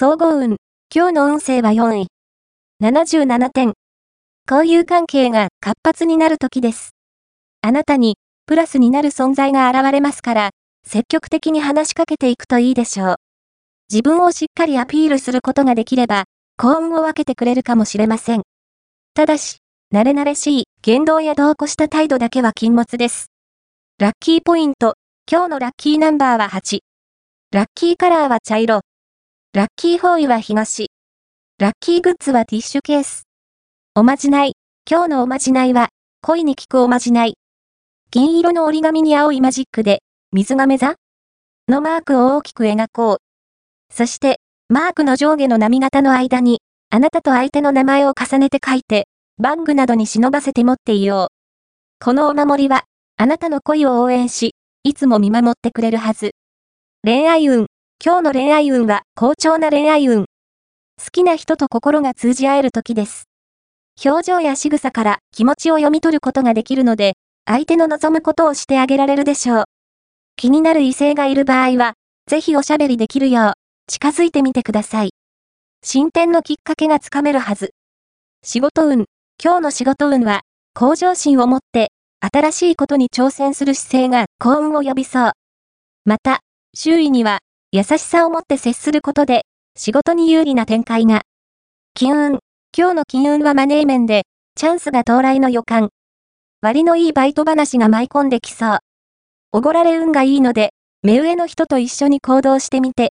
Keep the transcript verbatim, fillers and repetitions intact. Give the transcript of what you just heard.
総合運。今日の運勢はよんい。ななじゅうななてん。交友関係が活発になる時です。あなたにプラスになる存在が現れますから、積極的に話しかけていくといいでしょう。自分をしっかりアピールすることができれば、幸運を分けてくれるかもしれません。ただし、慣れ慣れしい言動や度を越した態度だけは禁物です。ラッキーポイント。今日のラッキーナンバーははち。ラッキーカラーは茶色。ラッキー方位は東。ラッキーグッズはティッシュケース。おまじない。今日のおまじないは、恋に効くおまじない。銀色の折り紙に青いマジックで、水亀座のマークを大きく描こう。そして、マークの上下の波形の間に、あなたと相手の名前を重ねて書いて、バッグなどに忍ばせて持っていよう。このお守りは、あなたの恋を応援し、いつも見守ってくれるはず。恋愛運。今日の恋愛運は好調な恋愛運。好きな人と心が通じ合える時です。表情や仕草から気持ちを読み取ることができるので、相手の望むことをしてあげられるでしょう。気になる異性がいる場合は、ぜひおしゃべりできるよう、近づいてみてください。進展のきっかけがつかめるはず。仕事運。今日の仕事運は、向上心を持って、新しいことに挑戦する姿勢が幸運を呼びそう。また、周囲には優しさを持って接することで仕事に有利な展開が。金運。今日の金運はマネー面でチャンスが到来の予感。割のいいバイト話が舞い込んできそう。おごられ運がいいので、目上の人と一緒に行動してみて